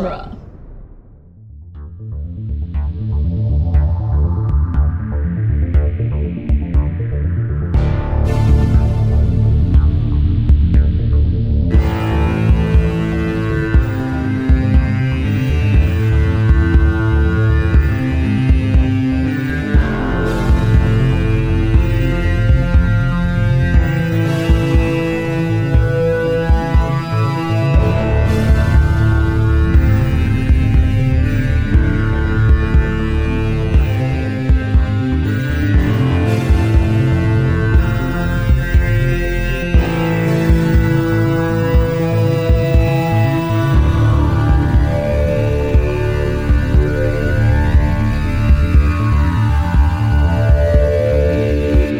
genre.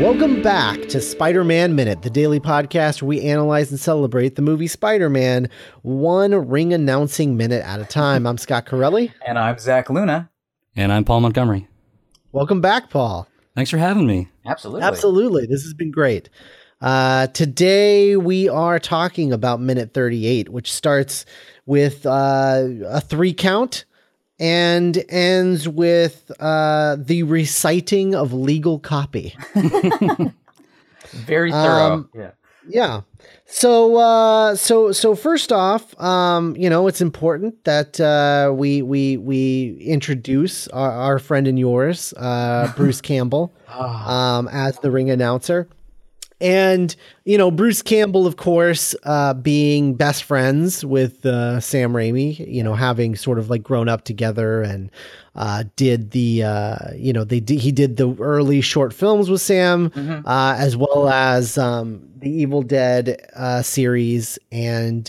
Welcome back to Spider-Man Minute, the daily podcast where we analyze and celebrate the movie Spider-Man, one ring announcing minute at a time. I'm Scott Corelli. And I'm Zach Luna. And I'm Paul Montgomery. Welcome back, Paul. Thanks for having me. Absolutely. Absolutely. This has been great. Today we are talking about Minute 38, which starts with a 3 count. And ends with the reciting of legal copy. Very thorough. Yeah. So first off, it's important that we introduce our friend and yours, Bruce Campbell, as the ring announcer. And, Bruce Campbell, of course, being best friends with Sam Raimi, having sort of like grown up together and did the, he did the early short films with Sam, as well as the Evil Dead series and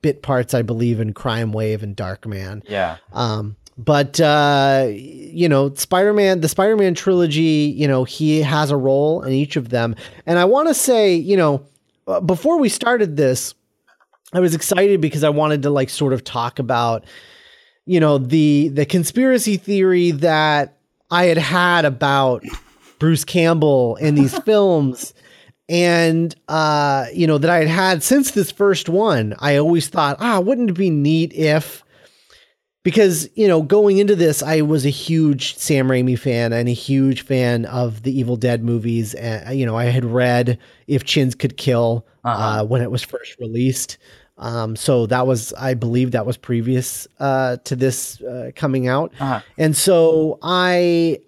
bit parts, I believe, in Crime Wave and Darkman. Yeah. But, the Spider-Man trilogy, he has a role in each of them. And I want to say, before we started this, I was excited because I wanted to like sort of talk about, the conspiracy theory that I had about Bruce Campbell in these films. And, that I had since this first one. I always thought, wouldn't it be neat if... Because, going into this, I was a huge Sam Raimi fan and a huge fan of the Evil Dead movies. And, I had read If Chins Could Kill when it was first released. So that was, I believe that was previous to this coming out. And so I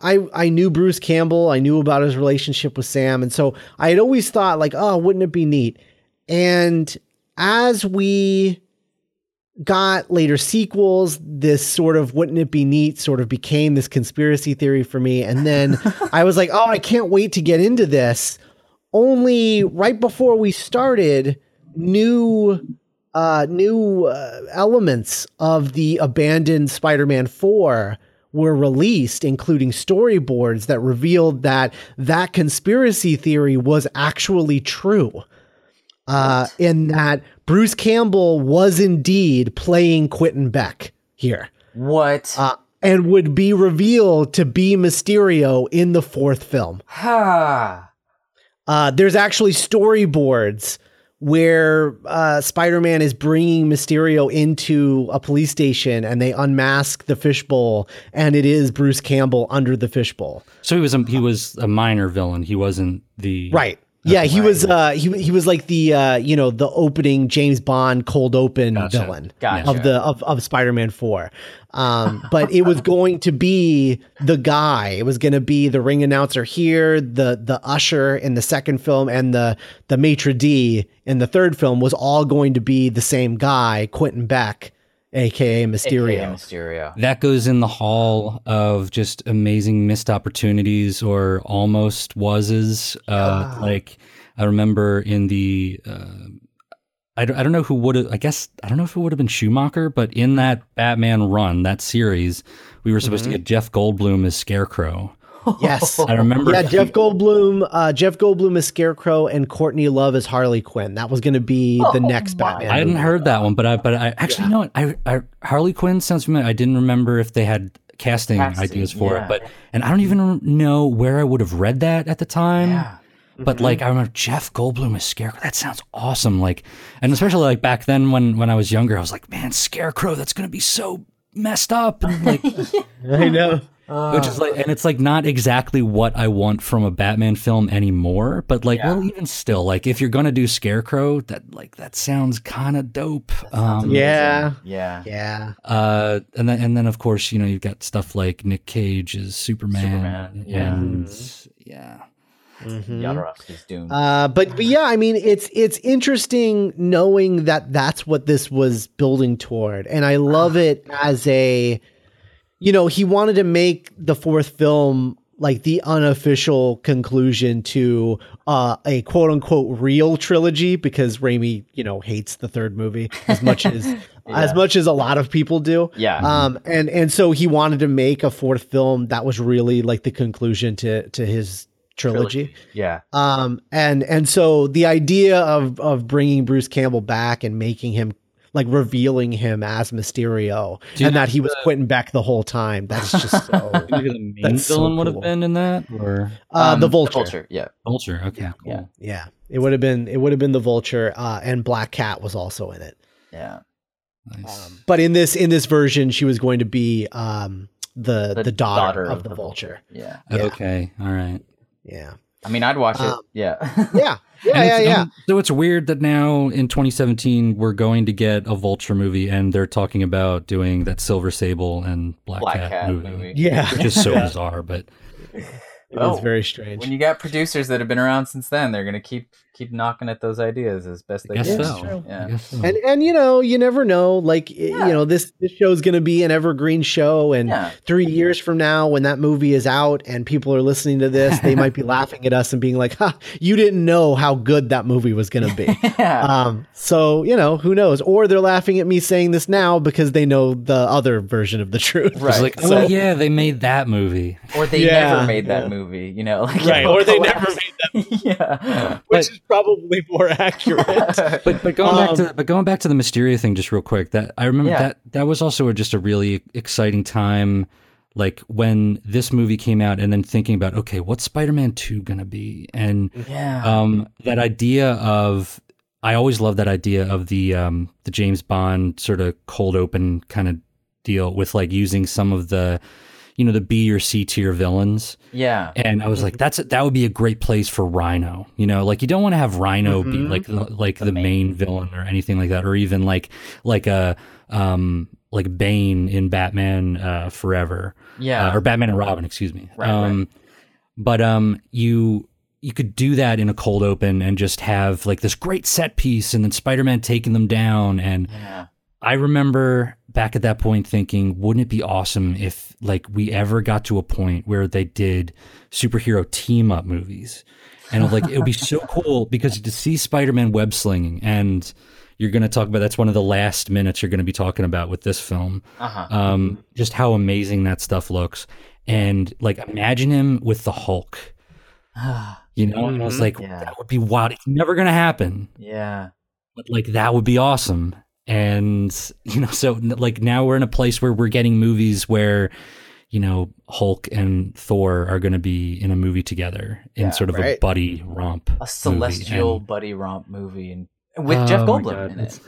knew Bruce Campbell. I knew about his relationship with Sam. And so I had always thought like, wouldn't it be neat? And as we... got later sequels, this sort of wouldn't it be neat sort of became this conspiracy theory for me. And then I was like, I can't wait to get into this. Only right before we started, new elements of the abandoned Spider-Man 4 were released, including storyboards that revealed that conspiracy theory was actually true. In that Bruce Campbell was indeed playing Quentin Beck here. What? And would be revealed to be Mysterio in the 4th film. There's actually storyboards where Spider-Man is bringing Mysterio into a police station and they unmask the fishbowl and it is Bruce Campbell under the fishbowl. So he was a minor villain. He wasn't the... Right. Yeah, he was he was like the the opening James Bond cold open villain of the of Spider-Man 4. But it was going to be the guy. It was going to be the ring announcer here, the usher in the 2nd film, and the maitre d' in the 3rd film was all going to be the same guy, Quentin Beck, aka Mysterio. That goes in the hall of just amazing missed opportunities or almost wases. Like I remember in the I don't know if it would have been Schumacher, but in that Batman run, that series, we were supposed to get Jeff Goldblum as Scarecrow. Yes, I remember. Yeah, Jeff Goldblum as Scarecrow and Courtney Love as Harley Quinn. That was going to be the next Batman. I hadn't heard that one, but I actually know. I Harley Quinn sounds familiar. I didn't remember if they had casting ideas for it, but I don't even know where I would have read that at the time. Yeah. But like, I remember Jeff Goldblum as Scarecrow. That sounds awesome. Like, and especially like back then when I was younger, I was like, man, Scarecrow, that's going to be so messed up. And like, I know. Which is like, and it's like not exactly what I want from a Batman film anymore, but like, well, even still, like if you're going to do Scarecrow, that like, that sounds kind of dope. Yeah. And then of course, you know, you've got stuff like Nick Cage as Superman. Yeah. And yeah. Jodorowsky's Doom. But yeah, I mean, it's interesting knowing that that's what this was building toward. And I love it as a, you know, he wanted to make the fourth film like the unofficial conclusion to a quote unquote real trilogy, because Raimi, you know, hates the third movie as much as as much as a lot of people do. Yeah. And so he wanted to make a fourth film that was really like the conclusion to his trilogy. Yeah. And so the idea of bringing Bruce Campbell back and making him, like, revealing him as Mysterio, and that he was Quentin Beck the whole time. That's just so. Do you know who the main villain would have been in that, or the Vulture? Vulture. Okay. Yeah. Cool. Yeah. It would have been the Vulture, and Black Cat was also in it. Yeah. Nice. But in this version, she was going to be the daughter of the Vulture. Yeah. Okay. All right. Yeah. I mean, I'd watch it. Yeah. So it's weird that now in 2017 we're going to get a Vulture movie, and they're talking about doing that Silver Sable and Black Cat movie. Yeah, which is so bizarre, but it's very strange. When you got producers that have been around since then, they're going to keep knocking at those ideas as best they can. So. Yeah. So. And you know, you never know. Like you know, this show is going to be an evergreen show, and 3 years from now, when that movie is out and people are listening to this, they might be laughing at us and being like, "Ha, you didn't know how good that movie was going to be." So you know, who knows? Or they're laughing at me saying this now because they know the other version of the truth. Right. It's like, they made that movie, or they never made that movie. You know, like or they never made that movie. Which is probably more accurate. but going back to the Mysterio thing just real quick, that I remember that was also just a really exciting time, like when this movie came out, and then thinking about, okay, what's Spider-Man 2 gonna be? And that idea of, I always love that idea of the James Bond sort of cold open kind of deal with like using some of the, you know, the B or C tier villains. Yeah. And I was like, that would be a great place for Rhino. You know, like you don't want to have Rhino be like the main villain or anything like that, or even like Bane in Batman Forever. Yeah. Or Batman and Robin, excuse me. Right, right. But you could do that in a cold open and just have like this great set piece, and then Spider-Man taking them down. And I remember back at that point thinking, wouldn't it be awesome if like we ever got to a point where they did superhero team up movies? And like, it would be so cool, because to see Spider-Man web slinging, and you're going to talk about, that's one of the last minutes you're going to be talking about with this film, just how amazing that stuff looks. And like, imagine him with the Hulk, you know? And I was like, that would be wild. It's never going to happen. Yeah. But like, that would be awesome. And, you know, so like now we're in a place where we're getting movies where, you know, Hulk and Thor are going to be in a movie together in a buddy romp, a celestial buddy romp movie, and with Jeff Goldblum in it.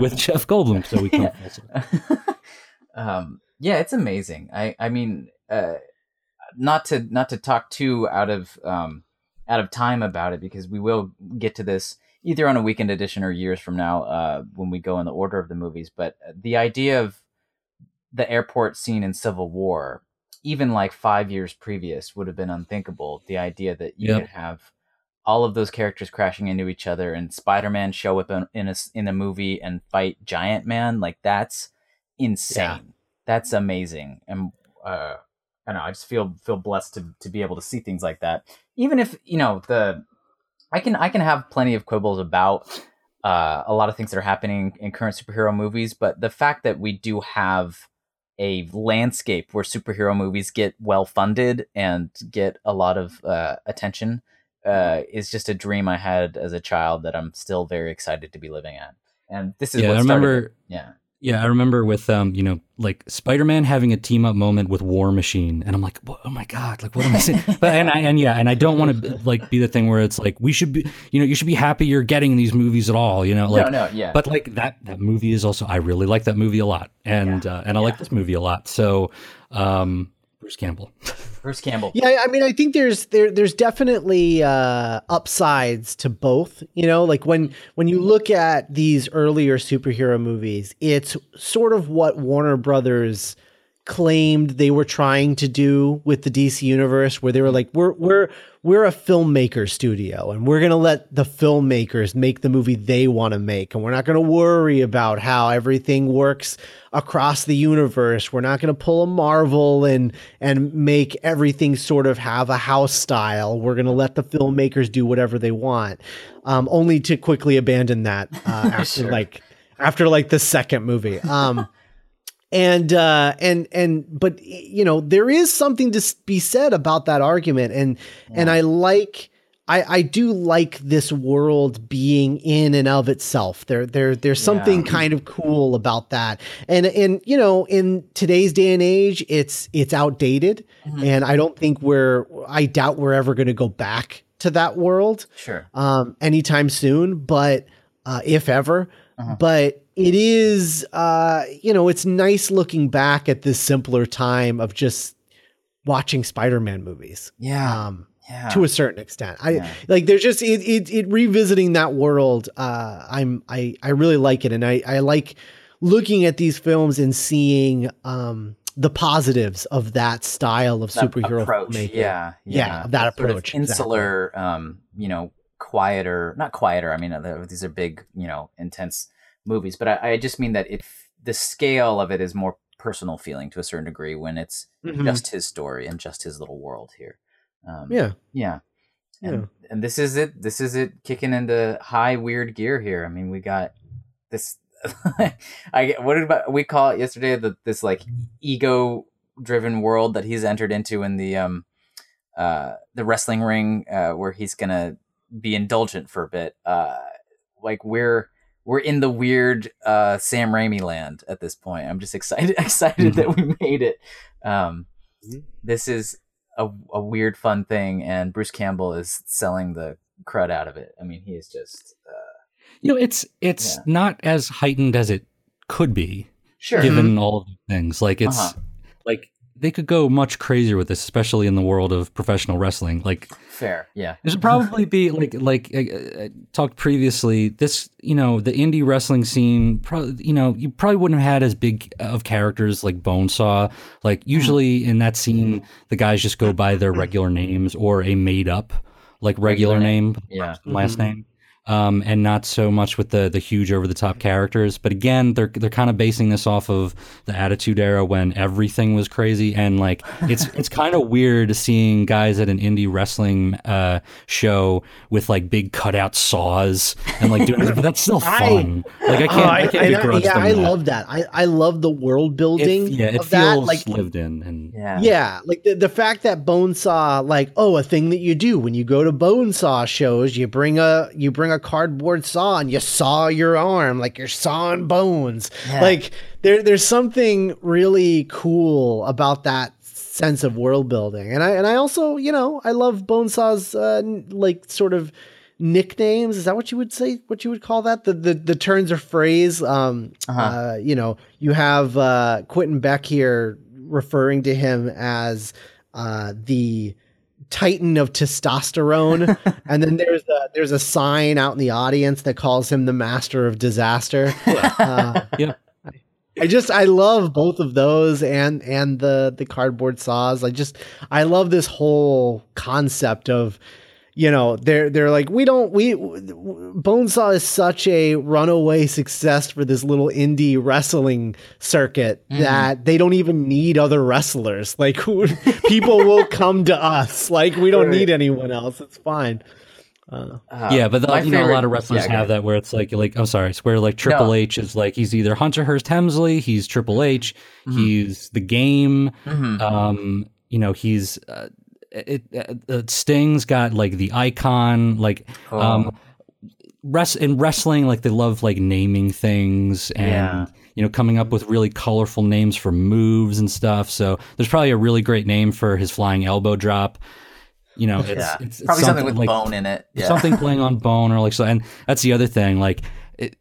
With Jeff Goldblum. So we can. It's amazing. I mean, not to talk too out of time about it, because we will get to this either on a weekend edition or years from now, when we go in the order of the movies. But the idea of the airport scene in Civil War, even like 5 years previous, would have been unthinkable. The idea that you could have all of those characters crashing into each other, and Spider-Man show up in a movie and fight Giant Man. Like, that's insane. Yeah. That's amazing. And, I don't know, I just feel blessed to be able to see things like that. Even if, you know, I can have plenty of quibbles about a lot of things that are happening in current superhero movies, but the fact that we do have a landscape where superhero movies get well funded and get a lot of attention is just a dream I had as a child that I'm still very excited to be living at. And this is what started. Yeah, I remember with, you know, like Spider-Man having a team-up moment with War Machine, and I'm like, oh my God, like what am I saying? But and I don't want to like be the thing where it's like we should be, you know, you should be happy you're getting these movies at all, you know? Like, yeah. But like that movie is also, I really like that movie a lot, and I like this movie a lot. So, Bruce Campbell. Yeah, I mean, I think there's definitely upsides to both. You know, like when you look at these earlier superhero movies, it's sort of what Warner Brothers claimed they were trying to do with the DC universe, where they were like, we're a filmmaker studio, and we're gonna let the filmmakers make the movie they want to make, and we're not gonna worry about how everything works across the universe. We're not going to pull a Marvel and make everything sort of have a house style. We're going to let the filmmakers do whatever they want, only to quickly abandon that after sure. after the second movie. But you know, there is something to be said about that argument, and I do like this world being in and of itself. There's something kind of cool about that. And you know, in today's day and age, it's outdated, and I don't think I doubt we're ever going to go back to that world. Sure. Anytime soon, but if ever. But it is you know, it's nice looking back at this simpler time of just watching Spider-Man movies. Yeah. Yeah. To a certain extent, there's just revisiting that world. I really like it, and I like looking at these films and seeing the positives of that style of superhero approach. That approach, sort of insular, exactly. You know, quieter, not quieter. I mean, these are big, you know, intense movies, but I just mean that if the scale of it is more personal feeling to a certain degree when it's just his story and just his little world here. And this is it kicking into high weird gear here. I mean, we got this we call it yesterday, this like ego driven world that he's entered into in the wrestling ring, where he's gonna be indulgent for a bit. Like we're in the weird Sam Raimi land at this point. I'm just excited that we made it. This is a weird fun thing, and Bruce Campbell is selling the crud out of it. I mean, he is just you know, it's not as heightened as it could be, sure, given all of the things. Like it's like they could go much crazier with this, especially in the world of professional wrestling. Like, fair, yeah. There should probably be like I talked previously. This, you know, the indie wrestling scene. You know, you probably wouldn't have had as big of characters like Bonesaw. Like usually in that scene, the guys just go by their regular names or a made up like regular name, last name, and not so much with the huge over the top characters. But again, they're kind of basing this off of the Attitude Era when everything was crazy, and like it's kind of weird seeing guys at an indie wrestling show with like big cutout saws and like doing this, but that's still fun. I can't begrudge them. I love that. I love the world building. It feels lived in, and like the fact that Bonesaw, like a thing that you do when you go to Bonesaw shows, you bring a cardboard saw and you saw your arm, like you're sawing bones. Yeah. Like there's something really cool about that sense of world building. And I also, you know, I love Bonesaw's like sort of nicknames. Is that what you would say? What you would call that? The turns of phrase. You know, you have Quentin Beck here referring to him as the Titan of testosterone, and then there's a sign out in the audience that calls him the Master of Disaster. I love both of those, and the cardboard saws. I love this whole concept of, you know, they're like, Bonesaw is such a runaway success for this little indie wrestling circuit that they don't even need other wrestlers. Like people will come to us. Like we don't need anyone else. It's fine. But a lot of wrestlers have that where it's like I'm sorry, it's where like Triple H is like, he's either Hunter Hearst Hemsley, he's Triple H, he's The Game, you know, he's. Sting's got like the Icon, like in wrestling, like, they love, like, naming things and, you know, coming up with really colorful names for moves and stuff. So there's probably a really great name for his flying elbow drop. You know, it's probably something with like, bone in it. Yeah. Something playing on bone or like so. And that's the other thing. Like,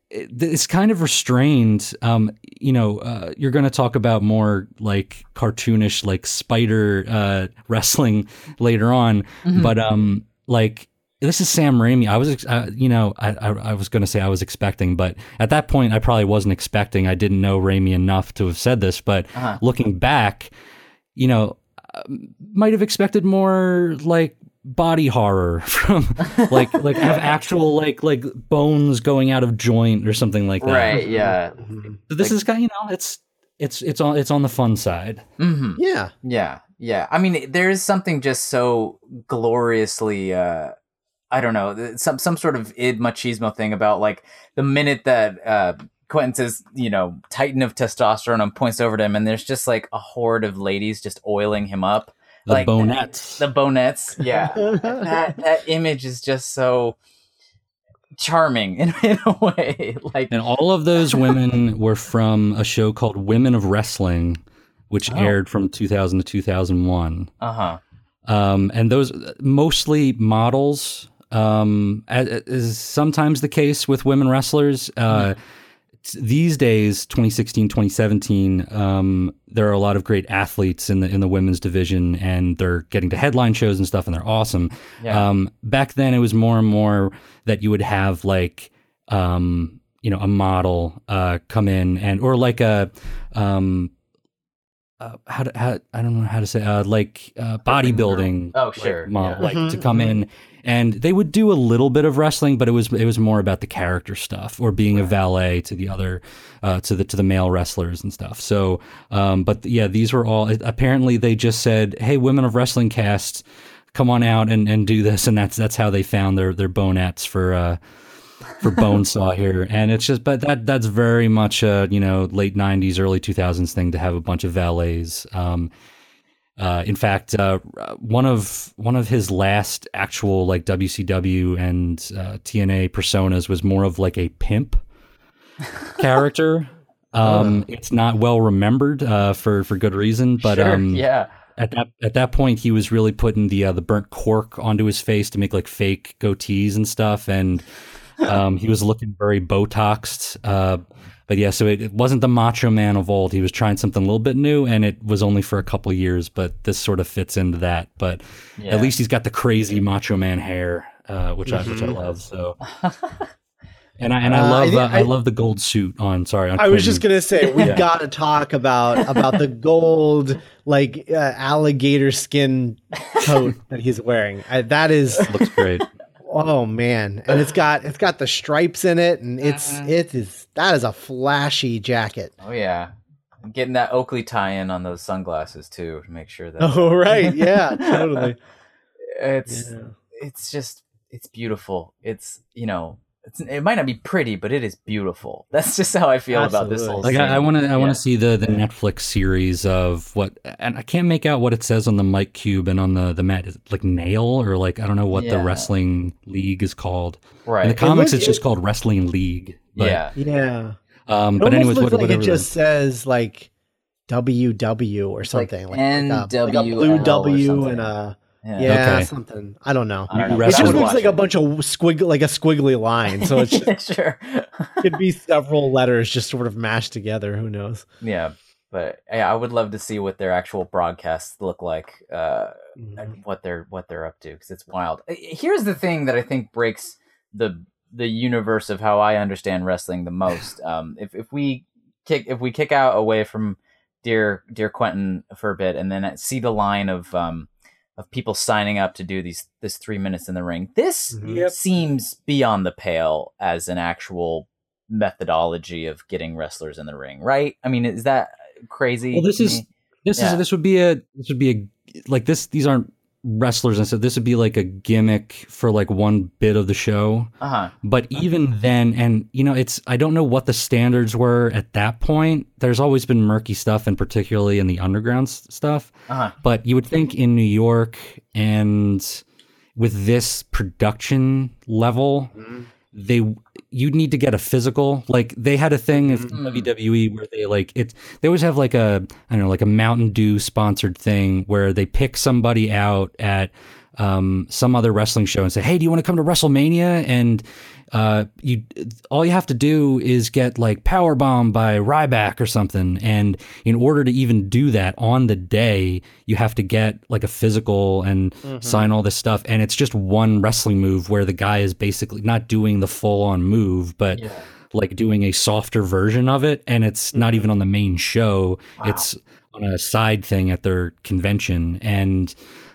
it's kind of restrained. You know, you're going to talk about more like cartoonish, like spider wrestling later on. Mm-hmm. But like, this is Sam Raimi. I was, you know, I was going to say I was expecting, but at that point I probably wasn't expecting. I didn't know Raimi enough to have said this, but looking back, you know, might have expected more like body horror from like have actual like bones going out of joint or something like that. Right. Yeah. Mm-hmm. So this is kind of, you know, it's on the fun side. Mm-hmm. Yeah. Yeah. Yeah. I mean, there is something just so gloriously, I don't know, some sort of id machismo thing about, like, the minute that Quentin says, you know, titan of testosterone, and points over to him, and there's just, like, a horde of ladies just oiling him up. The like, bonettes. The bonettes, yeah. that image is just so charming in a way. Like, and all of those women were from a show called Women of Wrestling, which aired from 2000 to 2001. Uh-huh. And those mostly models. As is sometimes the case with women wrestlers, these days, 2016, 2017, there are a lot of great athletes in the women's division, and they're getting to headline shows and stuff, and they're awesome. Yeah. Back then it was more and more that you would have like, you know, a model, come in and, or like a, I don't know how to say, like bodybuilding. Oh, sure. To come in, and they would do a little bit of wrestling, but it was more about the character stuff or being a valet to the other, to the male wrestlers and stuff. So, but yeah, these were all, apparently they just said, hey, Women of Wrestling cast, come on out and do this. And that's how they found their bonettes for Bonesaw here. And it's just, but that's very much a, you know, late 90s, early 2000s thing to have a bunch of valets. In fact, one of his last actual like WCW and TNA personas was more of like a pimp character. It's not well remembered for good reason, but sure, yeah. At that point, he was really putting the burnt cork onto his face to make like fake goatees and stuff, and he was looking very Botoxed, but yeah, so it wasn't the Macho Man of old. He was trying something a little bit new, and it was only for a couple of years, but this sort of fits into that. But at least he's got the crazy Macho Man hair, which I love. So, I love the gold suit on. Sorry, on I Quentin. Was just gonna say we've got to talk about the gold like alligator skin coat that he's wearing. Looks great. Oh man, and it's got the stripes in it, and that is a flashy jacket. Oh yeah, I'm getting that Oakley tie-in on those sunglasses too to make sure that. Oh right, yeah, totally. It's beautiful. It's, you know, it might not be pretty, but it is beautiful. That's just how I feel about this whole. Like scene. I want to see the Netflix series of what, and I can't make out what it says on the mic cube and on the mat. Is it like nail or like I don't know what the wrestling league is called. Right. In the comics, it's just called Wrestling League. But, yeah. But anyways, it just says like WW or something, like NW, blue W and a. Yeah, okay. Something. I don't know. It just looks like a bunch of squiggly line. So it's just, sure. Could be several letters just sort of mashed together. Who knows? Yeah, but yeah, I would love to see what their actual broadcasts look like, and what they're up to, because it's wild. Here's the thing that I think breaks the universe of how I understand wrestling the most. If we kick out away from dear Quentin for a bit, and then see the line of people signing up to do this 3 minutes in the ring. This seems beyond the pale as an actual methodology of getting wrestlers in the ring, right? I mean, is that crazy? Well, these aren't wrestlers, and so this would be like a gimmick for like one bit of the show. But even then, and you know, I don't know what the standards were at that point. There's always been murky stuff, and particularly in the underground stuff. But you would think in New York and with this production level, you'd need to get a physical. Like they had a thing in WWE where they they always have like a Mountain Dew sponsored thing where they pick somebody out at some other wrestling show and say, hey, do you want to come to WrestleMania? And all you have to do is get like powerbombed by Ryback or something. And in order to even do that on the day, you have to get like a physical and sign all this stuff. And it's just one wrestling move where the guy is basically not doing the full on move, but like doing a softer version of it. And it's not even on the main show. Wow. It's on a side thing at their convention. And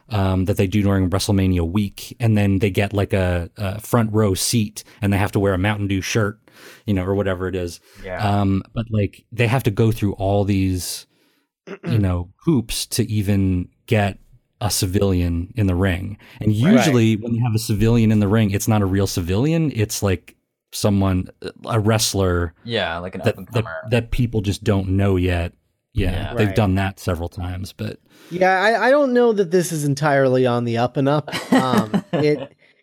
that they do during WrestleMania week, and then they get like a front row seat, and they have to wear a Mountain Dew shirt, or whatever it is. Yeah. But like they have to go through all these, hoops to even get a civilian in the ring. And usually when you have a civilian in the ring, it's not a real civilian. It's like a wrestler. Yeah, like an up-and-comer that people just don't know yet. Yeah, they've done that several times, but I don't know that this is entirely on the up and up.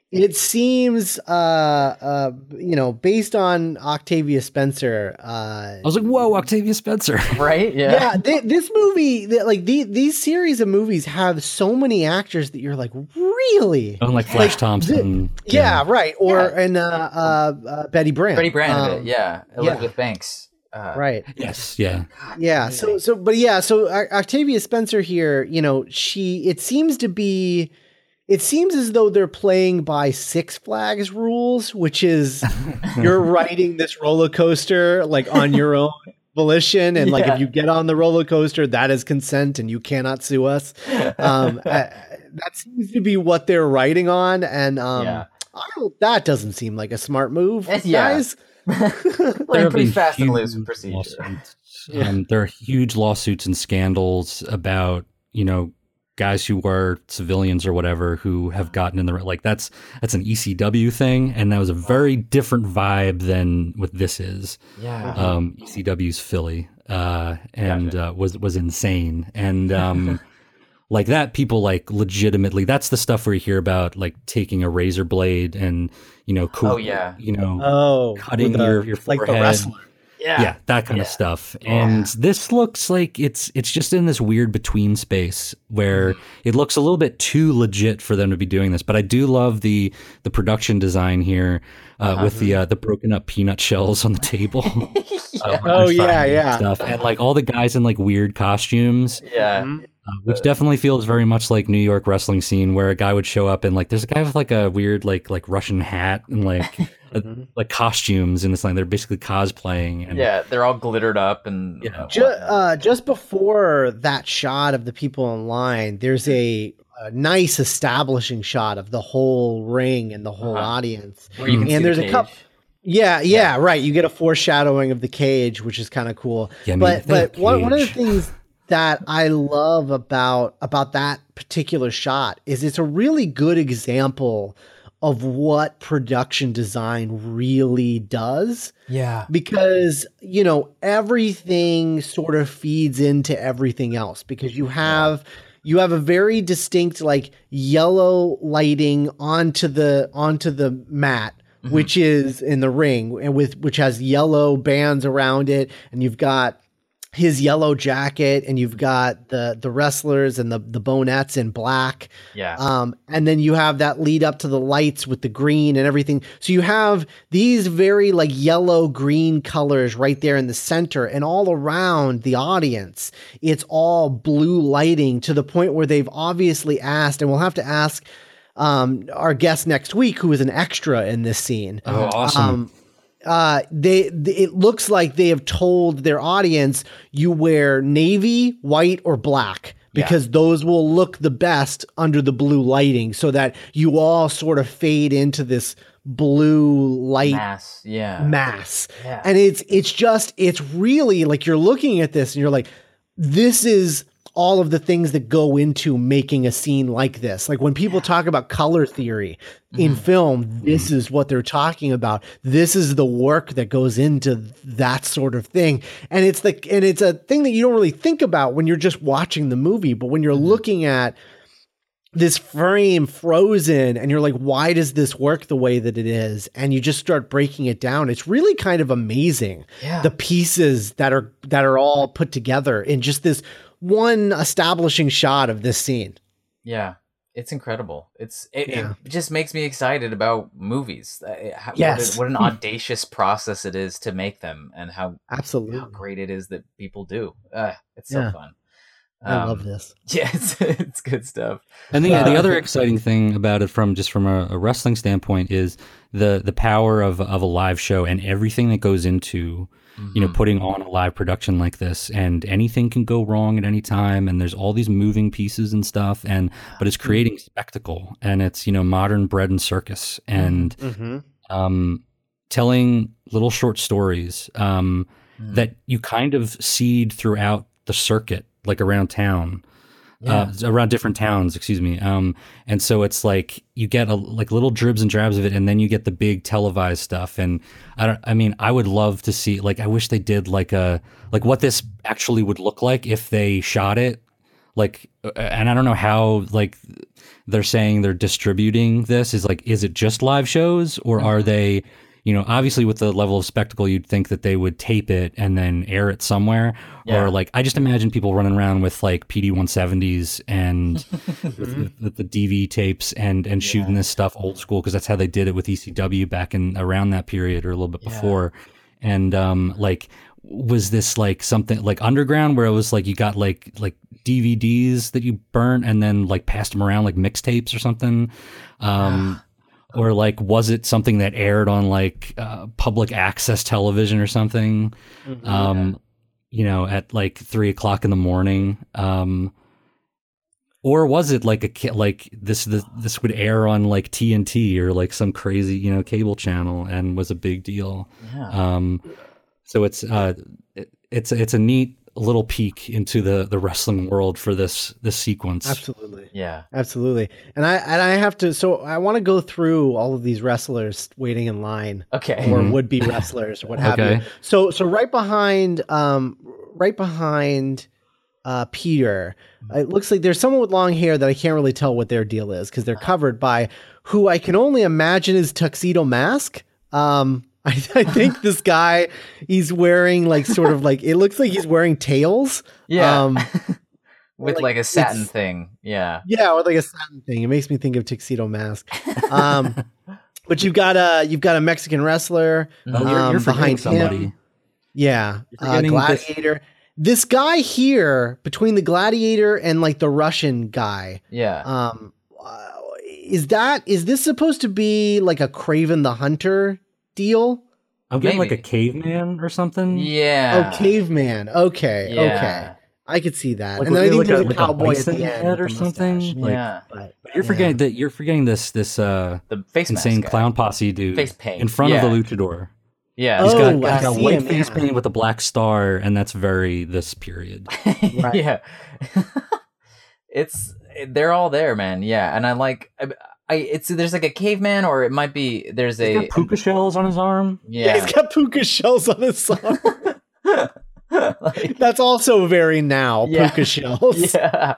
It seems, based on Octavia Spencer. I was like, whoa, Octavia Spencer, right? Yeah, yeah. This movie, these series of movies have so many actors that you're like, really? Unlike Flash Thompson. Betty Brant. Betty Brant, Elizabeth Banks. Right. Yes. Yeah. Yeah. So Octavia Spencer here, it seems as though they're playing by Six Flags rules, which is you're riding this roller coaster, like on your own volition. And if you get on the roller coaster, that is consent and you cannot sue us. That seems to be what they're riding on. And, that doesn't seem like a smart move, guys. They're pretty fast and loose procedure. There are huge lawsuits and scandals about guys who were civilians or whatever who have gotten in the that's an ECW thing, and that was a very different vibe than what this is. ECW's Philly, and was insane, and like that, people legitimately, that's the stuff where you hear about taking a razor blade and, cutting your forehead. Like the wrestler. Yeah, that kind of stuff. And this looks like it's just in this weird between space where it looks a little bit too legit for them to be doing this. But I do love the production design here with the broken up peanut shells on the table. Stuff. And all the guys in weird costumes. Yeah. Which definitely feels very much like New York wrestling scene, where a guy would show up and there's a guy with a weird Russian hat and costumes in this line. They're basically cosplaying. And, they're all glittered up and just before that shot of the people in line, there's a nice establishing shot of the whole ring and the whole audience. Where you can see there's a couple. You get a foreshadowing of the cage, which is kind of cool. Yeah, but one of the things that I love about that particular shot is it's a really good example of what production design really does. Yeah. Because, everything sort of feeds into everything else, because you have a very distinct yellow lighting onto the mat, which is in the ring, and which has yellow bands around it, and you've got his yellow jacket, and you've got the wrestlers and the bonettes in black. Yeah. And then you have that lead up to the lights with the green and everything. So you have these very yellow green colors right there in the center, and all around the audience, it's all blue lighting, to the point where they've obviously asked, and we'll have to ask our guest next week, who is an extra in this scene. Oh, awesome. It looks like they have told their audience, you wear navy, white, or black, because those will look the best under the blue lighting, so that you all sort of fade into this blue light mass. Yeah. And it's really you're looking at this and you're like, this is all of the things that go into making a scene like this. When people talk about color theory in film, this is what they're talking about. This is the work that goes into that sort of thing. And it's a thing that you don't really think about when you're just watching the movie, but when you're looking at this frame frozen and you're like, why does this work the way that it is? And you just start breaking it down. It's really kind of amazing. Yeah. The pieces that are all put together in just this one establishing shot of this scene. Yeah. It's incredible. It just makes me excited about movies. What an audacious process it is to make them, and how great it is that people do. It's so fun. I love this. Yeah, it's good stuff. And the other exciting thing about it, from a wrestling standpoint, is the power of a live show and everything that goes into putting on a live production like this. And anything can go wrong at any time. And there's all these moving pieces and stuff. But it's creating spectacle, and it's modern bread and circus, and telling little short stories that you kind of seed throughout the circuit. Like around town, around different towns, excuse me. And so it's like you get little dribs and drabs of it, and then you get the big televised stuff. And I would love to see, I wish they did like what this actually would look like if they shot it. And I don't know how, they're saying they're distributing this. Is it just live shows, or are they, obviously with the level of spectacle, you'd think that they would tape it and then air it somewhere. Yeah. Or I just imagine people running around with PD-170s and with the DV tapes and shooting this stuff old school, because that's how they did it with ECW back in around that period, or a little bit before. And was this something underground where it was you got DVDs that you burnt and then passed them around mixtapes or something? Or was it something that aired on public access television or something, at 3:00 in the morning? Or was it this would air on TNT or some crazy, cable channel, and was a big deal? Yeah. So it's a neat little peek into the wrestling world for this sequence. Absolutely. Yeah, absolutely. And I have to, so I want to go through all of these wrestlers waiting in line, or would be wrestlers, what have you. So right behind Peter, it looks like there's someone with long hair that I can't really tell what their deal is, because they're covered by who I can only imagine is Tuxedo Mask. I think this guy, he's wearing it looks like he's wearing tails. Yeah. With a satin thing. Yeah. Yeah. With a satin thing. It makes me think of Tuxedo Mask. But you've got a Mexican wrestler you're behind somebody. Him. Yeah. Gladiator. This guy here, between the gladiator and the Russian guy. Yeah. Is this supposed to be a Kraven the Hunter deal? I'm getting a caveman or something. Yeah. Oh, caveman. Okay. Yeah. Okay. I could see that. And then I think there's a cowboy at the end or something. Yeah. But you're forgetting that you're forgetting this the face insane mask clown posse dude face paint in front of the luchador. Yeah. He's got a white face paint with a black star, and that's very this period. Yeah. They're all there, man. Yeah. And there's a caveman, or it might be he's got puka shells on his arm. Yeah, he's got puka shells on his arm. That's also very now, puka shells. Yeah.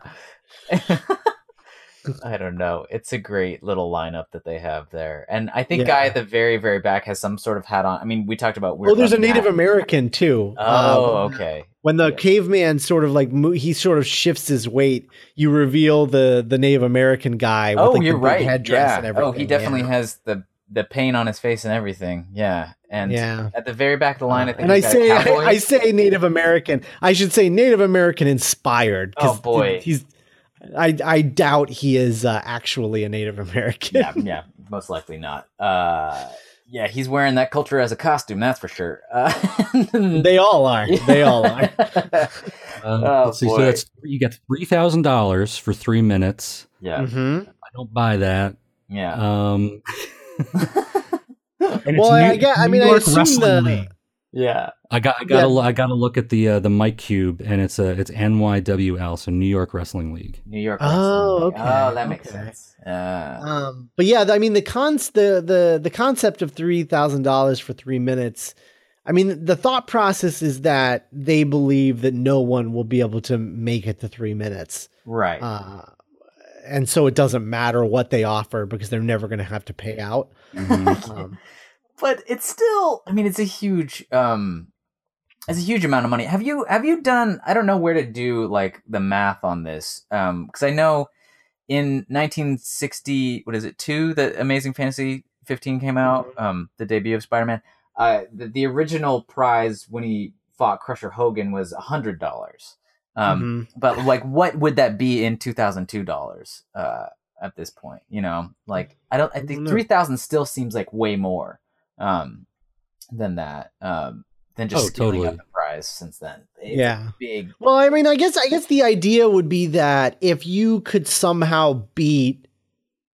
I don't know. It's a great little lineup that they have there. And I think guy at the very, very back has some sort of hat on. I mean, we talked about... there's a Native American too. Oh, okay. When the caveman he shifts his weight, you reveal the Native American guy with the big headdress and everything. Oh, he definitely has the paint on his face and everything. Yeah. And at the very back of the line, I think I say Native American. I should say Native American inspired. Oh, boy. I doubt he is actually a Native American. Yeah, most likely not. Yeah, he's wearing that culture as a costume, that's for sure. They all are. They all are. So that's, you get $3,000 for 3 minutes. Yeah. Mm-hmm. I don't buy that. Yeah. I assume the... Yeah, I got to look at the mic cube, and it's NYWL, so New York Wrestling League. New York. Wrestling League. Okay. Oh, that makes sense. But yeah, I mean the concept of $3,000 for 3 minutes. I mean, the thought process is that they believe that no one will be able to make it to 3 minutes, right? and so it doesn't matter what they offer because they're never going to have to pay out. Mm-hmm. But it's still, I mean, it's a huge amount of money. Have you done, I don't know where to do like the math on this. Cause I know in 1962, the Amazing Fantasy 15 came out, the debut of Spider-Man, the original prize when he fought Crusher Hogan was $100. Mm-hmm. But like, what would that be in 2002 dollars, at this point, you know, like, I think 3,000 still seems like way more, than that, than just stealing up the prize since then. It's big. Well, I mean, I guess the idea would be that if you could somehow beat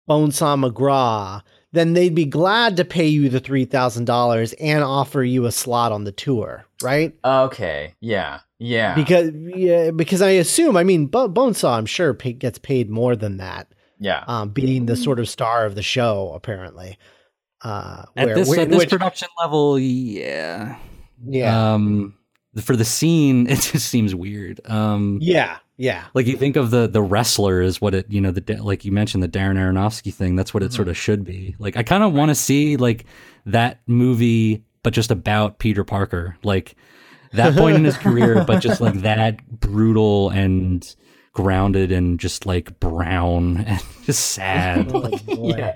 Bonesaw McGraw, then they'd be glad to pay you the $3,000 and offer you a slot on the tour, right? Okay, yeah. Because I assume, I mean, Bonesaw, I'm sure, gets paid more than that. Yeah. Being the sort of star of the show, apparently. At this production level, yeah. Yeah. For the scene, it just seems weird. Yeah. Like you think of the wrestler is what it, you know, like you mentioned the Darren Aronofsky thing. That's what it sort of should be. Like I kind of want to see like that movie, but just about Peter Parker, like that point in his career, but just like that brutal and grounded and just like brown and just sad. Like, yeah.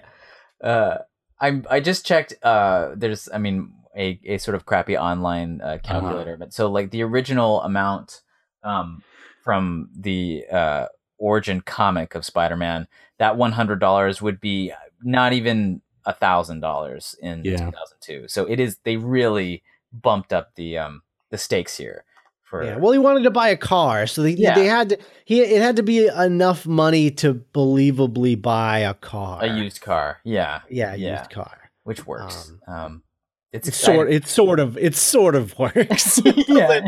I just checked. There's, I mean, a sort of crappy online calculator, but so like the original amount from the origin comic of Spider-Man, that $100 would be not even $1,000 in 2002. So it is, they really bumped up the stakes here. Well, he wanted to buy a car, so it had to be enough money to believably buy a car, a used car. Yeah. Used car, which works. It sort of works. Yeah.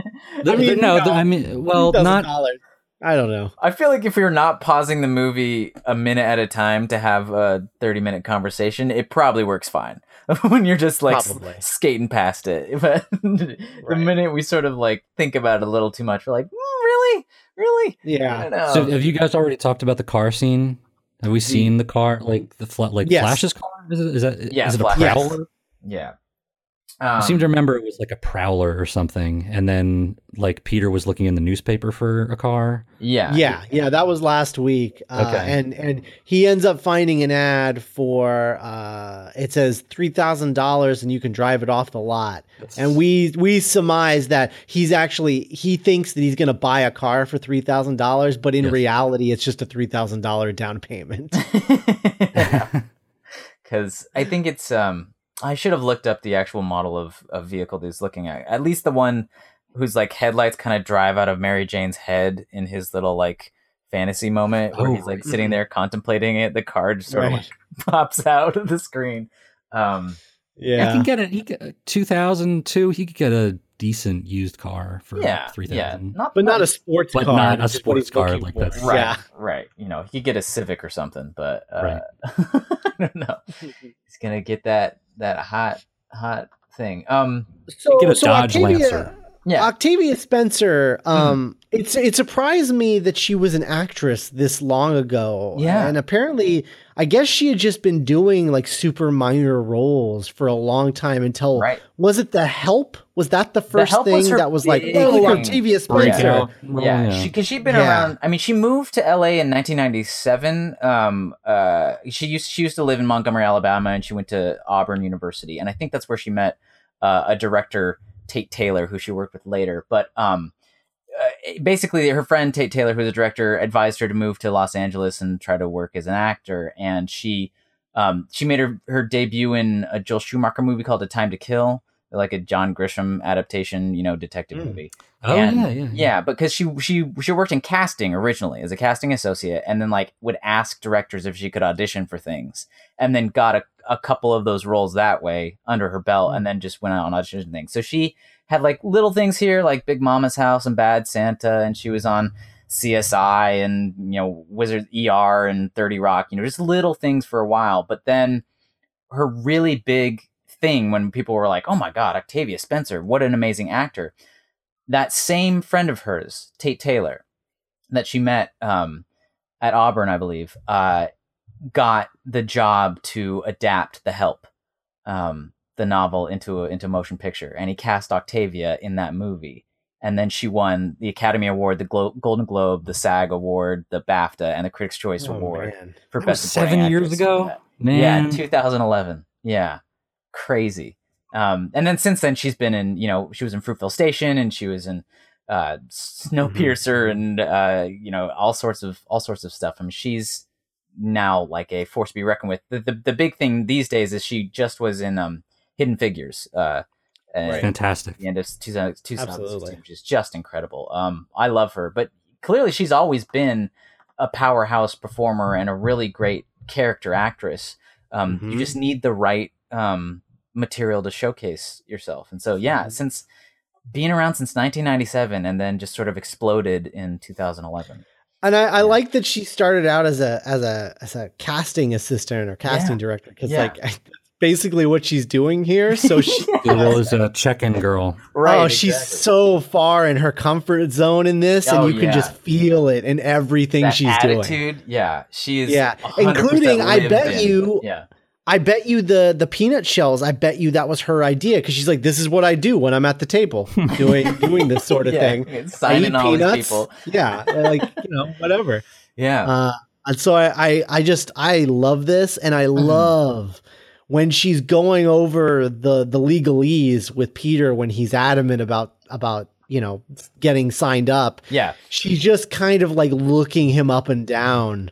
I don't know. I feel like if you're not pausing the movie a minute at a time to have a 30-minute conversation, it probably works fine when you're just like skating past it. But the minute we sort of like think about it a little too much, we're like, really? Yeah. I don't know. So have you guys already talked about the car scene? Have we seen the car, like the Flash's car? Is it a Prowler? Yeah. I seem to remember it was like a Prowler or something, and then like Peter was looking in the newspaper for a car. Yeah. That was last week. Okay. And he ends up finding an ad for it says $3,000 and you can drive it off the lot. And we surmise that he thinks that he's going to buy a car for $3,000, but in reality, it's just a $3,000 down payment. Because I think it's I should have looked up the actual model of vehicle he's looking at least the one whose like headlights kind of drive out of Mary Jane's head in his little like fantasy moment where he's like sitting there contemplating it. The car just sort of like pops out of the screen. Yeah, I can get a 2002. He could get a decent used car for $3,000, not a sports car. Not a sports car like that. Right. You know, he could get a Civic or something, but I don't know. He's gonna get that hot thing. So Dodge Lancer. Yeah. Octavia Spencer, it surprised me that she was an actress this long ago. Yeah. And apparently, I guess she had just been doing like super minor roles for a long time until, was it The Help? Was that the first thing that was like, Octavia Spencer? Yeah. Because she'd been around. I mean, she moved to LA in 1997. She used to live in Montgomery, Alabama, and she went to Auburn University. And I think that's where she met a director, Tate Taylor, who she worked with later, but basically her friend Tate Taylor, who's a director, advised her to move to Los Angeles and try to work as an actor, and she made her debut in a Joel Schumacher movie called A Time to Kill, like a John Grisham adaptation, you know, detective movie. Because she worked in casting originally as a casting associate, and then like would ask directors if she could audition for things, and then got a couple of those roles that way under her belt, and then just went out on audition things. So she had like little things here, like Big Mama's House and Bad Santa, and she was on CSI and, you know, Wizard ER and 30 Rock, you know, just little things for a while. But then her really big thing, when people were like, oh my God, Octavia Spencer, what an amazing actor. That same friend of hers, Tate Taylor, that she met at Auburn, I believe, got the job to adapt The Help, the novel, into motion picture, and he cast Octavia in that movie. And then she won the Academy Award, the Golden Globe, the SAG Award, the BAFTA, and the Critics' Choice Award for Best Supporting Actress. 7 years ago? Man. Yeah, in 2011. Yeah. Crazy. And then since then, she's been in, she was in Fruitvale Station, and she was in Snowpiercer, and, all sorts of stuff. I mean, she's now like a force to be reckoned with. The big thing these days is she just was in Hidden Figures, right. Fantastic. At the end of 2016, which is just incredible. I love her, but clearly she's always been a powerhouse performer and a really great character actress. You just need the right material to showcase yourself. And so, since being around since 1997 and then just sort of exploded in 2011. And I like that she started out as a casting assistant or casting director, because basically what she's doing here. So she was a check-in girl, right? Oh, she's so far in her comfort zone in this, and you can just feel it in everything that she's attitude, doing. Yeah, she is. Yeah, including I bet you the peanut shells. I bet you that was her idea, because she's like, "This is what I do when I'm at the table, doing this sort of thing. Signing all these people. Yeah, whatever. Yeah. And so I love this, and I love. When she's going over the legalese with Peter, when he's adamant about getting signed up, she's just kind of like looking him up and down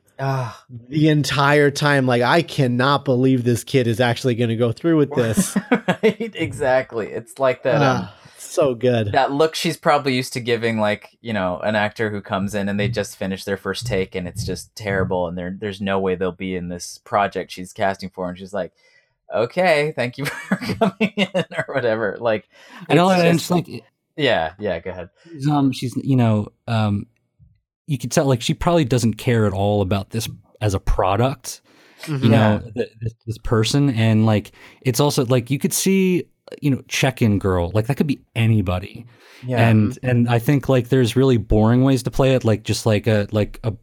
the entire time. Like, I cannot believe this kid is actually going to go through with this. Right? Exactly. It's like that. So good. That look she's probably used to giving, like, an actor who comes in and they just finish their first take and it's just terrible, and there's no way they'll be in this project she's casting for, and she's like, okay, thank you for coming in, or whatever. Like, go ahead. She's, you could tell, like, she probably doesn't care at all about this as a product, this person. And like, it's also like, you could see, check-in girl, like that could be anybody. Yeah. And I think like there's really boring ways to play it, like just like a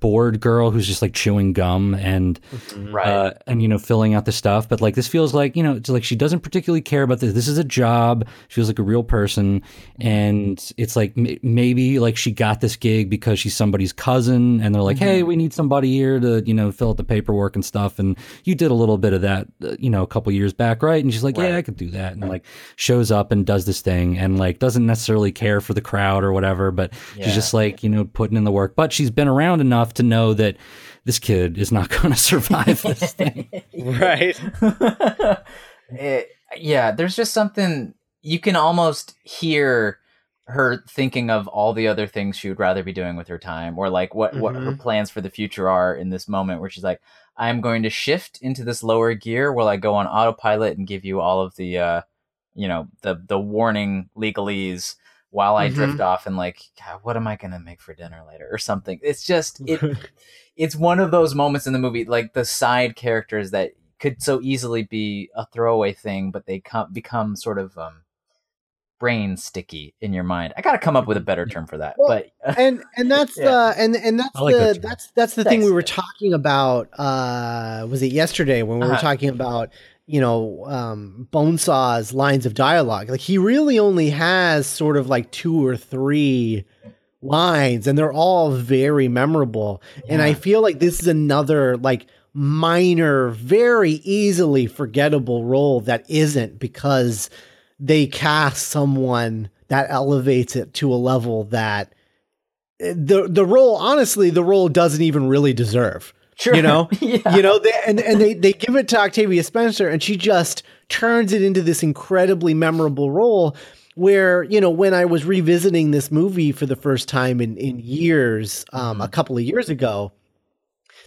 bored girl who's just like chewing gum and filling out the stuff. But like this feels like it's like she doesn't particularly care about this. This is a job. She feels like a real person, and it's like maybe like she got this gig because she's somebody's cousin, and they're like, hey, we need somebody here to fill out the paperwork and stuff. And you did a little bit of that, a couple years back, right? And she's like, yeah, I could do that, and like shows up and does this thing, and like doesn't necessarily care for the crowd or whatever, but she's just like, putting in the work. But she's been around enough to know that this kid is not going to survive this thing. Right. There's just something you can almost hear her thinking of all the other things she would rather be doing with her time, or like what her plans for the future are in this moment, where she's like, I'm going to shift into this lower gear while I go on autopilot and give you all of the the warning legalese while I drift off, and like, God, what am I going to make for dinner later or something? It's just, it's one of those moments in the movie, like the side characters that could so easily be a throwaway thing, but they become sort of brain sticky in your mind. I got to come up with a better term for that. Well, but and that's the thing we were talking about. Was it yesterday when we were talking about, Bonesaw's lines of dialogue? Like, he really only has sort of like two or three lines, and they're all very memorable. Yeah. And I feel like this is another like minor, very easily forgettable role that isn't, because they cast someone that elevates it to a level that the role, honestly, the role doesn't even really deserve. Sure. They give it to Octavia Spencer, and she just turns it into this incredibly memorable role where, when I was revisiting this movie for the first time in years, a couple of years ago,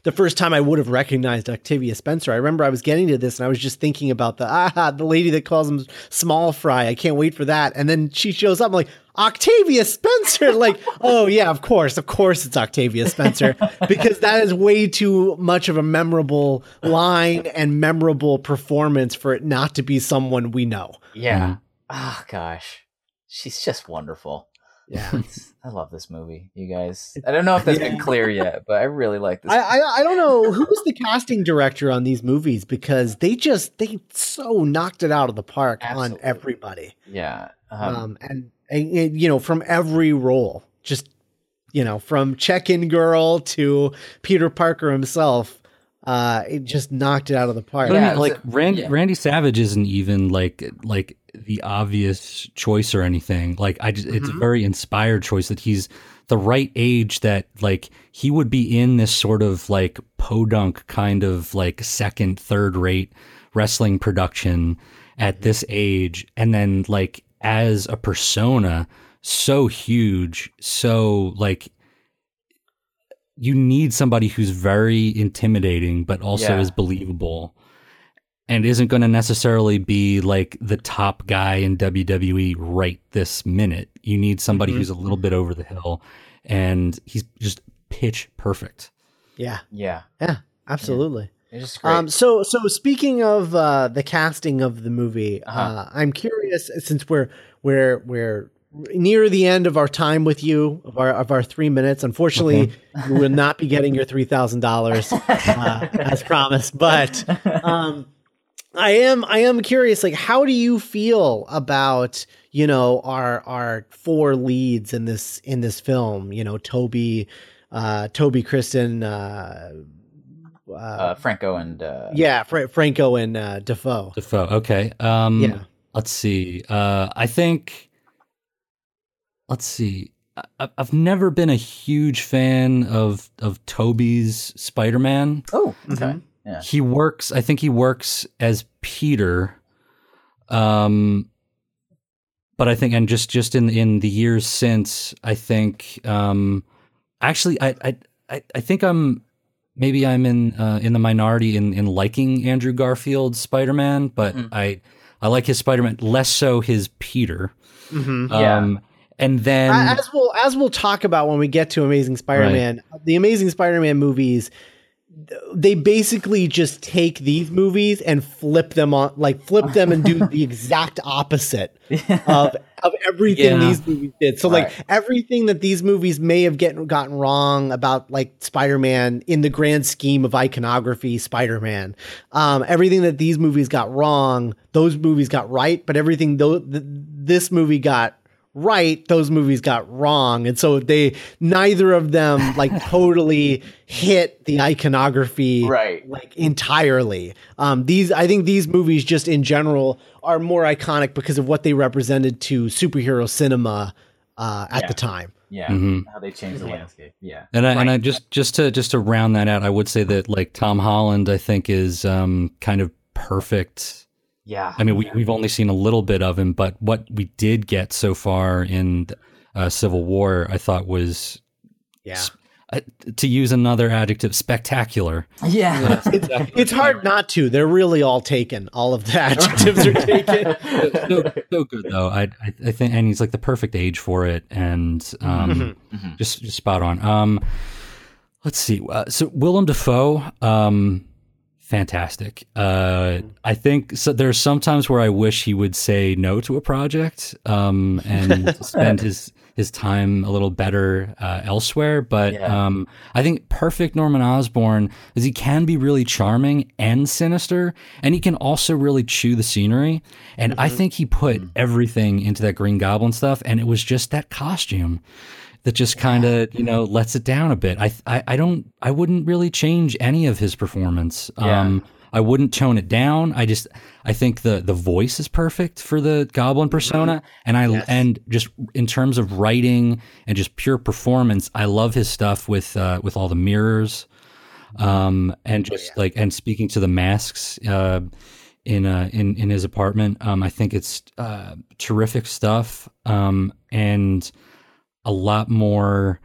the first time I would have recognized Octavia Spencer, I remember I was getting to this and I was just thinking about the lady that calls him small fry. I can't wait for that. And then she shows up, I'm like, Octavia Spencer, like, oh yeah, of course it's Octavia Spencer, because that is way too much of a memorable line and memorable performance for it not to be someone we know. Yeah. Oh gosh. She's just wonderful. Yeah, I love this movie, you guys. I don't know if that's been clear yet, but I really like this. I don't know who was the casting director on these movies, because they so knocked it out of the park. Absolutely. On everybody. Yeah. And you know, from every role, just, you know, from Check-In Girl to Peter Parker himself. It just knocked it out of the park. Yeah, I mean, like Randy Savage isn't even like the obvious choice or anything. Like it's a very inspired choice that he's the right age, that like he would be in this sort of like podunk kind of like second, third rate wrestling production at this age. And then like as a persona, so huge, so like, you need somebody who's very intimidating, but also is believable and isn't going to necessarily be like the top guy in WWE right this minute. You need somebody who's a little bit over the hill, and he's just pitch perfect. Yeah. Yeah. Yeah, absolutely. Yeah. It's great. So speaking of the casting of the movie, I'm curious, since we're near the end of our time with you, of our 3 minutes. Unfortunately, you will not be getting your $3,000 as promised. But I am curious. Like, how do you feel about, you know, our four leads in this film? You know, Toby, Kristen, Franco, and Franco and Defoe. Defoe. Okay. Yeah. Let's see. I think. Let's see. I've never been a huge fan of Toby's Spider-Man. Oh, okay. Yeah. I think he works as Peter. But I think, and just in the years since, I think actually I think I'm in the minority in liking Andrew Garfield's Spider-Man, but I like his Spider-Man, less so his Peter. Mm-hmm. Yeah. And then, as we'll talk about when we get to Amazing Spider-Man, the Amazing Spider-Man movies, they basically just take these movies and flip them and do the exact opposite of everything these movies did. So everything that these movies may have gotten wrong about like Spider-Man in the grand scheme of iconography, Spider-Man, everything that these movies got wrong, those movies got right. But everything this movie got right, those movies got wrong. And so neither of them like totally hit the iconography like entirely. I think these movies just in general are more iconic because of what they represented to superhero cinema at the time. Yeah. Mm-hmm. How they changed the landscape. Yeah. And I just to round that out, I would say that like Tom Holland, I think, is kind of perfect. Yeah, I mean, we've only seen a little bit of him, but what we did get so far in Civil War, I thought was, to use another adjective, spectacular. Yeah, it's hard not to. They're really all taken. All of the adjectives are taken. So good though. I think, and he's like the perfect age for it, and just spot on. Let's see. So Willem Dafoe. Fantastic. I think so. There's sometimes where I wish he would say no to a project and spend his time a little better elsewhere. But I think perfect Norman Osborn is he can be really charming and sinister, and he can also really chew the scenery. And I think he put everything into that Green Goblin stuff, and it was just that costume that just kind of, you know, lets it down a bit. I wouldn't really change any of his performance. I wouldn't tone it down. I think the voice is perfect for the Goblin persona. And and just in terms of writing and just pure performance, I love his stuff with all the mirrors, and just and speaking to the masks, in his apartment. I think it's, terrific stuff. And, a lot more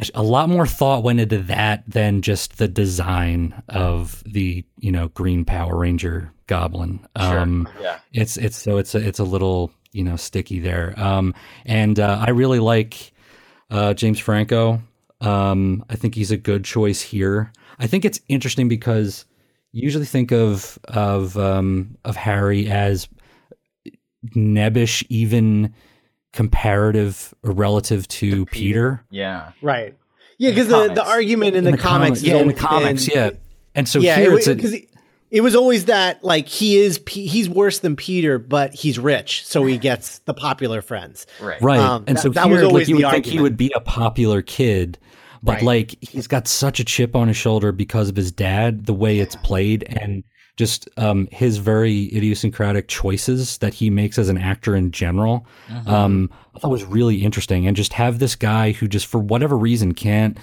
thought went into that than just the design of the, you know, Green Power Ranger Goblin. It's a little, you know, sticky there. I really like James Franco. I think he's a good choice here. I think it's interesting because you usually think of Harry as nebbish, even comparative or relative to Peter. Yeah. Right. Yeah, because the argument in the comics. Yeah, in the comics, yeah. And so here it's a... It was always that, like, he's worse than Peter, but he's rich, so he gets the popular friends. Right. Right. And so that was always the argument. You would think he would be a popular kid, but, like, he's got such a chip on his shoulder because of his dad, the way it's played, and just his very idiosyncratic choices that he makes as an actor in general. Mm-hmm. I thought was really interesting. And just have this guy who just, for whatever reason, can't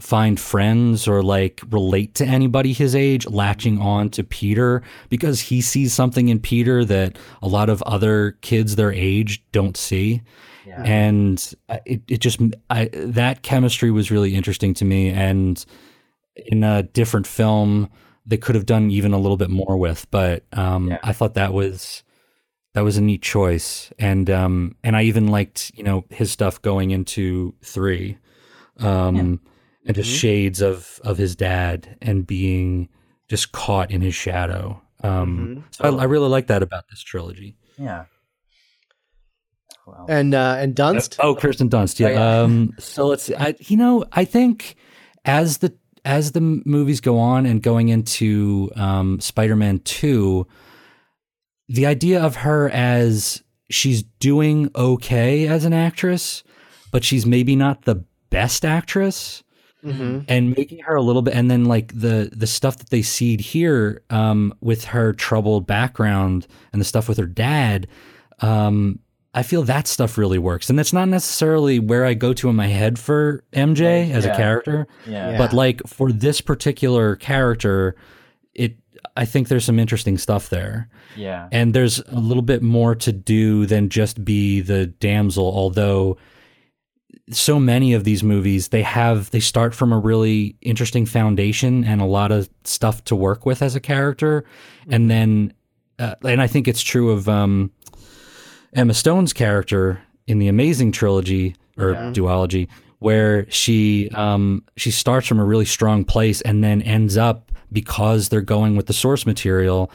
find friends or like relate to anybody his age, latching on to Peter because he sees something in Peter that a lot of other kids their age don't see. Yeah. And that chemistry was really interesting to me. And in a different film, they could have done even a little bit more with, but I thought that was a neat choice. And I even liked, you know, his stuff going into 3. And just shades of his dad and being just caught in his shadow. So I really like that about this trilogy. Yeah. Wow. And Dunst. Kirsten Dunst. Yeah. Oh, yeah. So let's see. I think as the movies go on and going into Spider-Man 2, the idea of her as she's doing okay as an actress, but she's maybe not the best actress, and making her a little bit, and then like the stuff that they seed here with her troubled background and the stuff with her dad, I feel that stuff really works. And that's not necessarily where I go to in my head for MJ as a character, but like for this particular character, I think there's some interesting stuff there. Yeah. And there's a little bit more to do than just be the damsel, although so many of these movies, they start from a really interesting foundation and a lot of stuff to work with as a character. And then, and I think it's true of Emma Stone's character in the Amazing trilogy or duology, where she starts from a really strong place and then ends up, because they're going with the source material,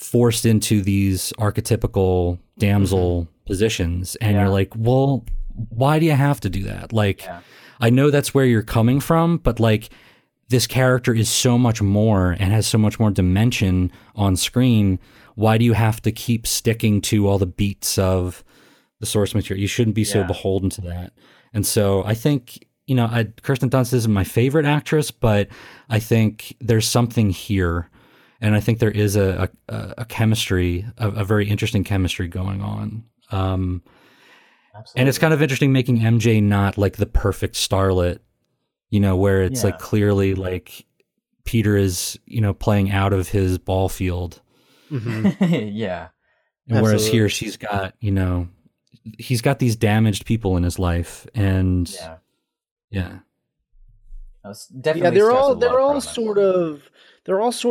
forced into these archetypical damsel positions. And you're like, well, why do you have to do that? Like, I know that's where you're coming from, but like this character is so much more and has so much more dimension on screen. Why do you have to keep sticking to all the beats of the source material? You shouldn't be so beholden to that. And so I think, you know, Kirsten Dunst isn't my favorite actress, but I think there's something here. And I think there is a chemistry, a very interesting chemistry going on. Absolutely. And it's kind of interesting making MJ not like the perfect starlet, you know, where it's like clearly like Peter is, you know, playing out of his ball field. And whereas here she's got, you know, he's got these damaged people in his life. And they're all sort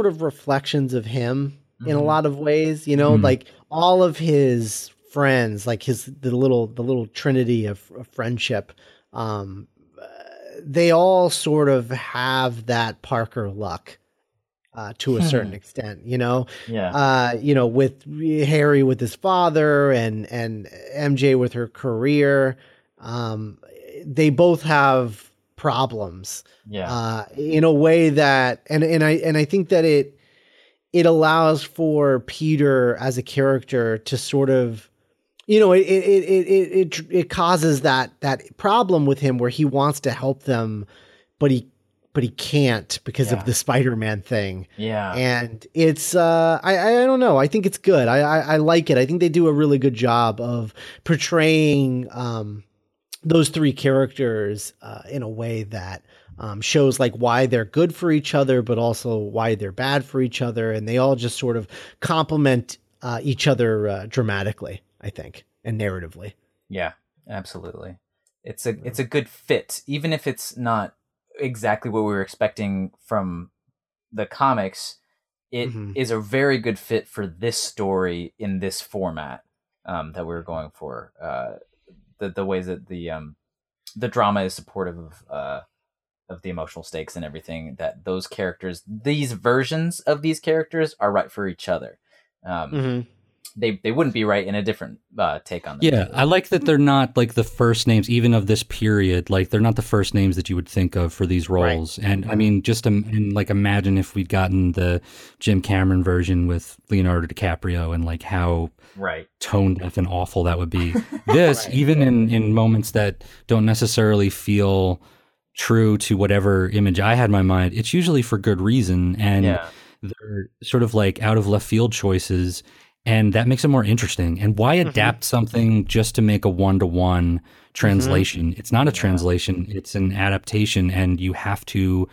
of reflections of him in a lot of ways, you know, like all of his friends, like the little trinity of friendship, they all sort of have that Parker luck to a certain extent, you know. You know, with Harry with his father and MJ with her career, they both have problems in a way that and I think that it allows for Peter as a character to sort of, you know, it causes that problem with him where he wants to help them, but he can't because of the Spider-Man thing. Yeah. And it's, I don't know. I think it's good. I like it. I think they do a really good job of portraying those three characters in a way that shows like why they're good for each other, but also why they're bad for each other. And they all just sort of complement each other dramatically, I think, and narratively. Yeah, absolutely. It's a good fit, even if it's not exactly what we were expecting from the comics. It is a very good fit for this story in this format that we were going for. The ways that the drama is supportive of the emotional stakes and everything, that those characters, these versions of these characters, are right for each other. they wouldn't be right in a different take on them. Yeah, I like that they're not like the first names, even of this period. Like they're not the first names that you would think of for these roles. Right. And I mean, just and like imagine if we'd gotten the Jim Cameron version with Leonardo DiCaprio and like how tone deaf and awful that would be. This, even in moments that don't necessarily feel true to whatever image I had in my mind, it's usually for good reason. And they're sort of like out of left field choices, and that makes it more interesting. And why adapt something just to make a one-to-one translation? It's not a translation, it's an adaptation, and you have to,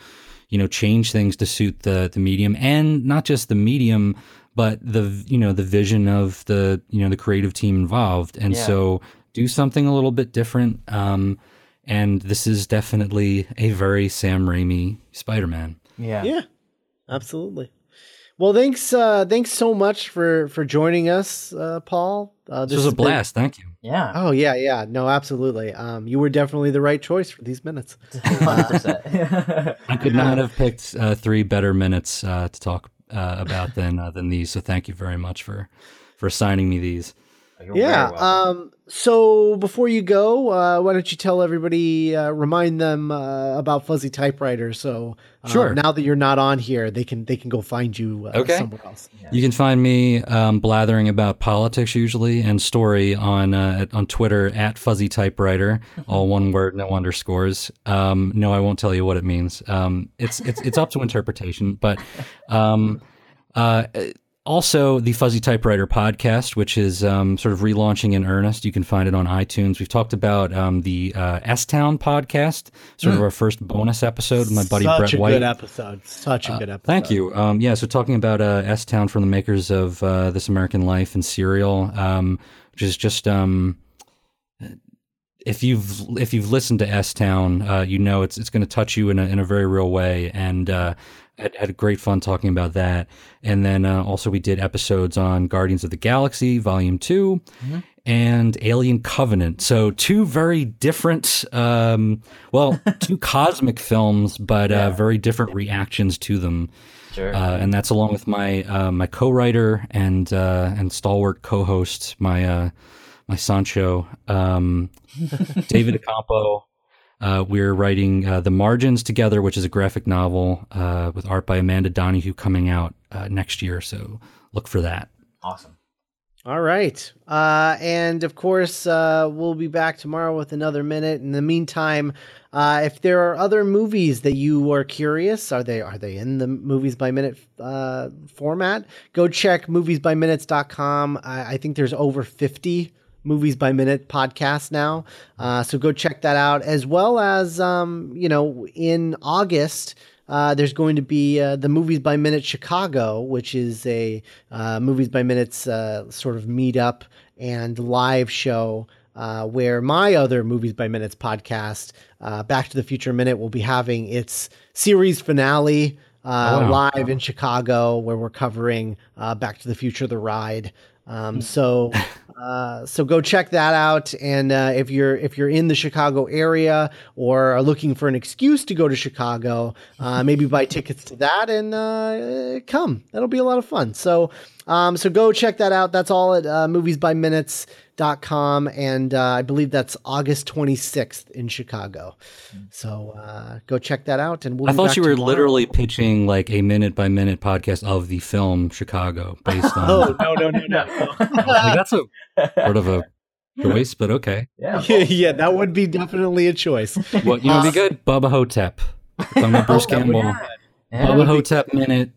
you know, change things to suit the medium, and not just the medium, but the vision of the creative team involved. And so do something a little bit different. And this is definitely a very Sam Raimi Spider-Man. Yeah. Absolutely. Well, thanks so much for joining us, Paul. This was a blast. Thank you. Yeah. Oh, yeah. No, absolutely. You were definitely the right choice for these minutes. 100%. I could not have picked three better minutes to talk about than these. So thank you very much for assigning me these. You're very welcome. So before you go, why don't you tell everybody, remind them about Fuzzy Typewriter. So sure. Now that you're not on here, they can go find you somewhere else. Yeah. You can find me blathering about politics usually and story on Twitter at Fuzzy Typewriter, all one word, no underscores. No, I won't tell you what it means. It's up to interpretation, but. Also, the Fuzzy Typewriter podcast, which is sort of relaunching in earnest. You can find it on iTunes. We've talked about the S-Town podcast, sort of our first bonus episode with my buddy Brett White. Such a good episode. Thank you. So talking about S-Town from the makers of This American Life and Serial, which is just if you've listened to S-Town, you know it's going to touch you in a very real way. And had great fun talking about that. And then also we did episodes on Guardians of the Galaxy Volume 2 and Alien Covenant. So two very different, two cosmic films, but very different reactions to them. Sure. And that's along with my co-writer and stalwart co-host, my Sancho, David Ocampo. We're writing The Margins together, which is a graphic novel with art by Amanda Donahue coming out next year. So look for that. Awesome. All right. And of course, we'll be back tomorrow with another minute. In the meantime, if there are other movies that you are curious, are they in the Movies by Minute format? Go check moviesbyminutes.com. I think there's over 50 Movies by Minute podcast now. So go check that out, as well as, in August, there's going to be the Movies by Minute Chicago, which is a Movies by Minute's sort of meetup and live show where my other Movies by Minutes podcast, Back to the Future Minute, will be having its series finale live in Chicago, where we're covering Back to the Future, The Ride. So go check that out. And if you're in the Chicago area or are looking for an excuse to go to Chicago, maybe buy tickets to that and come. That'll be a lot of fun. So go check that out. That's all at moviesbyminutes.com. And I believe that's August 26th in Chicago. So go check that out. And we'll I thought you were tomorrow. Literally pitching like a minute-by-minute podcast of the film Chicago based on... Oh, no. That's a sort of a choice, but okay. Yeah, yeah, that would be definitely a choice. Well, you know be good? Bubba Hotep. Bruce Campbell. Yeah. Bubba Hotep Minute.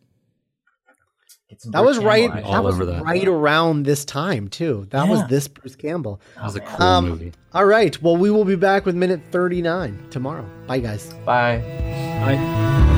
That was right. That was right around this time too. That was this Bruce Campbell. That was a cool movie. All right. Well, we will be back with minute 39 tomorrow. Bye, guys. Bye.